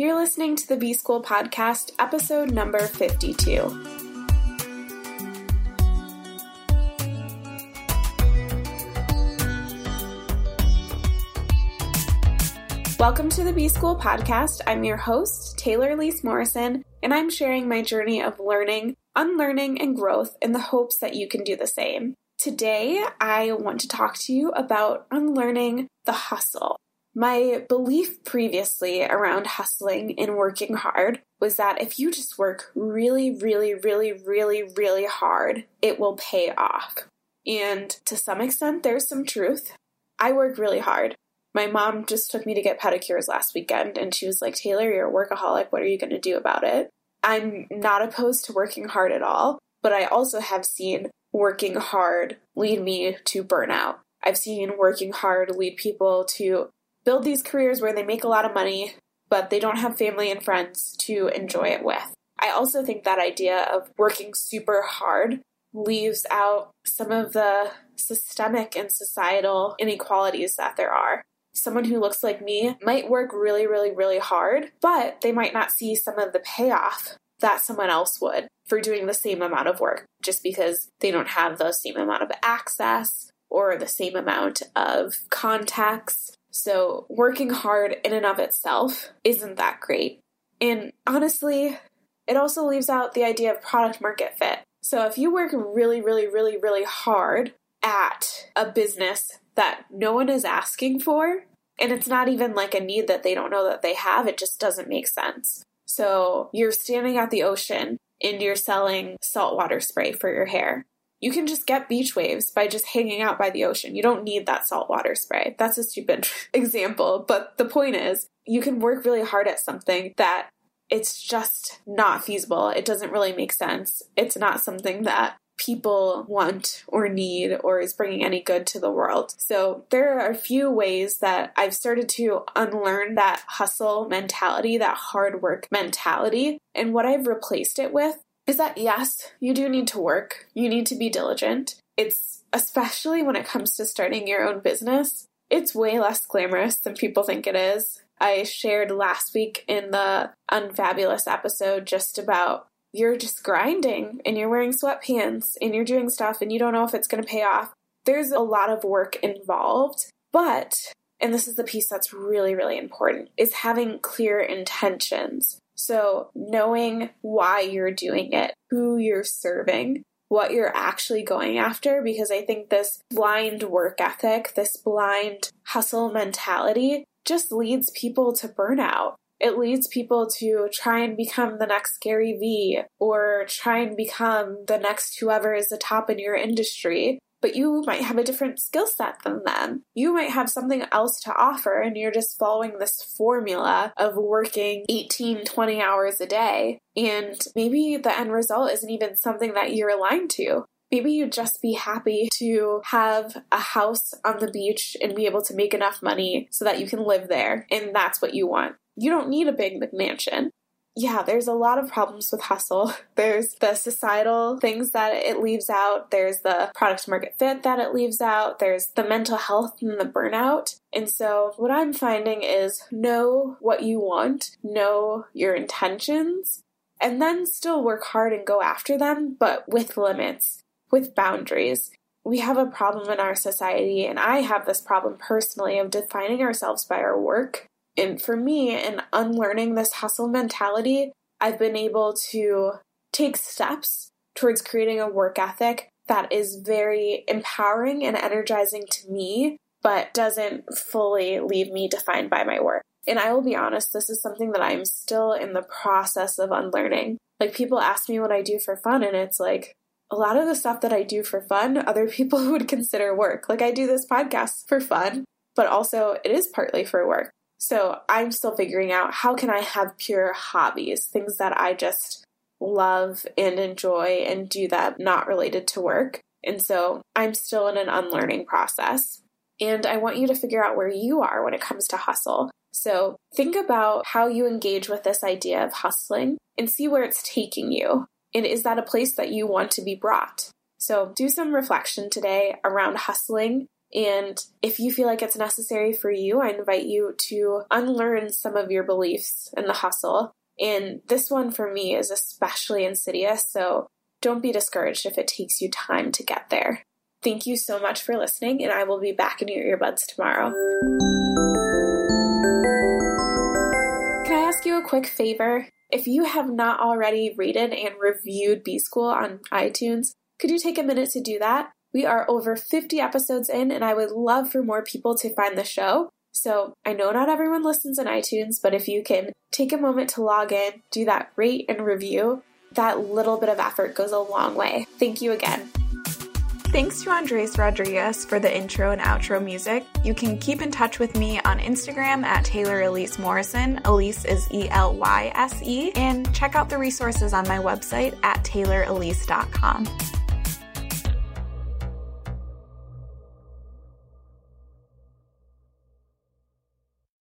You're listening to the B-School Podcast, episode number 52. Welcome to the B-School Podcast. I'm your host, Taylor Leese Morrison, and I'm sharing my journey of learning, unlearning, and growth in the hopes that you can do the same. Today, I want to talk to you about unlearning the hustle. My belief previously around hustling and working hard was that if you just work really hard, it will pay off. And to some extent, there's some truth. I work really hard. My mom just took me to get pedicures last weekend, and she was like, Taylor, you're a workaholic. What are you going to do about it? I'm not opposed to working hard at all, but I also have seen working hard lead me to burnout. I've seen working hard lead people to build these careers where they make a lot of money, but they don't have family and friends to enjoy it with. I also think that idea of working super hard leaves out some of the systemic and societal inequalities that there are. Someone who looks like me might work really hard, but they might not see some of the payoff that someone else would for doing the same amount of work, just because they don't have the same amount of access or the same amount of contacts. So working hard in and of itself isn't that great. And honestly, it also leaves out the idea of product market fit. So if you work really hard at a business that no one is asking for, and it's not even like a need that they don't know that they have, it just doesn't make sense. So you're standing at the ocean and you're selling saltwater spray for your hair. You can just get beach waves by just hanging out by the ocean. You don't need that saltwater spray. That's a stupid example, but the point is, you can work really hard at something that it's just not feasible. It doesn't really make sense. It's not something that people want or need or is bringing any good to the world. So there are a few ways that I've started to unlearn that hustle mentality, that hard work mentality. And what I've replaced it with is that, yes, you do need to work. You need to be diligent. It's especially when it comes to starting your own business, it's way less glamorous than people think it is. I shared last week in the Unfabulous episode just about you're just grinding and you're wearing sweatpants and you're doing stuff and you don't know if it's going to pay off. There's a lot of work involved, but, and this is the piece that's really important, is having clear intentions. So knowing why you're doing it, who you're serving, what you're actually going after, because I think this blind work ethic, this blind hustle mentality just leads people to burnout. It leads people to try and become the next Gary Vee or try and become the next whoever is the top in your industry, but you might have a different skill set than them. You might have something else to offer, and you're just following this formula of working 18, 20 hours a day, and maybe the end result isn't even something that you're aligned to. Maybe you'd just be happy to have a house on the beach and be able to make enough money so that you can live there, and that's what you want. You don't need a big McMansion. Yeah, there's a lot of problems with hustle. There's the societal things that it leaves out. There's the product market fit that it leaves out. There's the mental health and the burnout. And so what I'm finding is know what you want, know your intentions, and then still work hard and go after them, but with limits, with boundaries. We have a problem in our society, and I have this problem personally of defining ourselves by our work. And for me, in unlearning this hustle mentality, I've been able to take steps towards creating a work ethic that is very empowering and energizing to me, but doesn't fully leave me defined by my work. And I will be honest, this is something that I'm still in the process of unlearning. Like, people ask me what I do for fun, and it's like, a lot of the stuff that I do for fun, other people would consider work. Like, I do this podcast for fun, but also it is partly for work. So I'm still figuring out how can I have pure hobbies, things that I just love and enjoy and do that not related to work. And so I'm still in an unlearning process. And I want you to figure out where you are when it comes to hustle. So think about how you engage with this idea of hustling and see where it's taking you. And is that a place that you want to be brought? So do some reflection today around hustling And if you feel like it's necessary for you, I invite you to unlearn some of your beliefs in the hustle. And this one for me is especially insidious, so don't be discouraged if it takes you time to get there. Thank you so much for listening, and I will be back in your earbuds tomorrow. Can I ask you a quick favor? If you have not already rated and reviewed B-School on iTunes, could you take a minute to do that? We are over 50 episodes in, and I would love for more people to find the show. So I know not everyone listens on iTunes, but if you can take a moment to log in, do that rate and review, that little bit of effort goes a long way. Thank you again. Thanks to Andres Rodriguez for the intro and outro music. You can keep in touch with me on Instagram at Taylor Elise Morrison. Elise is E-L-Y-S-E. And check out the resources on my website at TaylorElise.com.